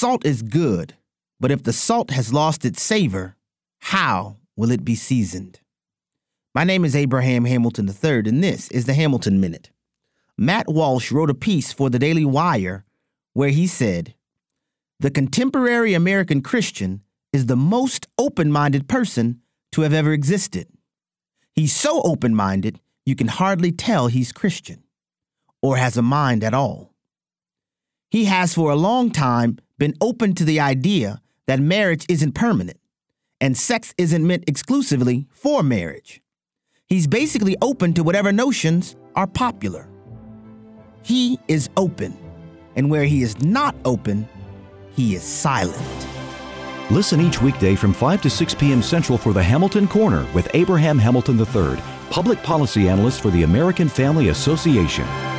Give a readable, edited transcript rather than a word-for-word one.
Salt is good, but if the salt has lost its savor, how will it be seasoned? My name is Abraham Hamilton III, and this is the Hamilton Minute. Matt Walsh wrote a piece for the Daily Wire where he said, "The contemporary American Christian is the most open-minded person to have ever existed. He's so open-minded, you can hardly tell he's Christian or has a mind at all. He has for a long time been open to the idea that marriage isn't permanent and sex isn't meant exclusively for marriage. He's basically open to whatever notions are popular. He is open, and where he is not open, he is silent." Listen each weekday from 5 to 6 p.m. Central for the Hamilton Corner with Abraham Hamilton III, public policy analyst for the American Family Association.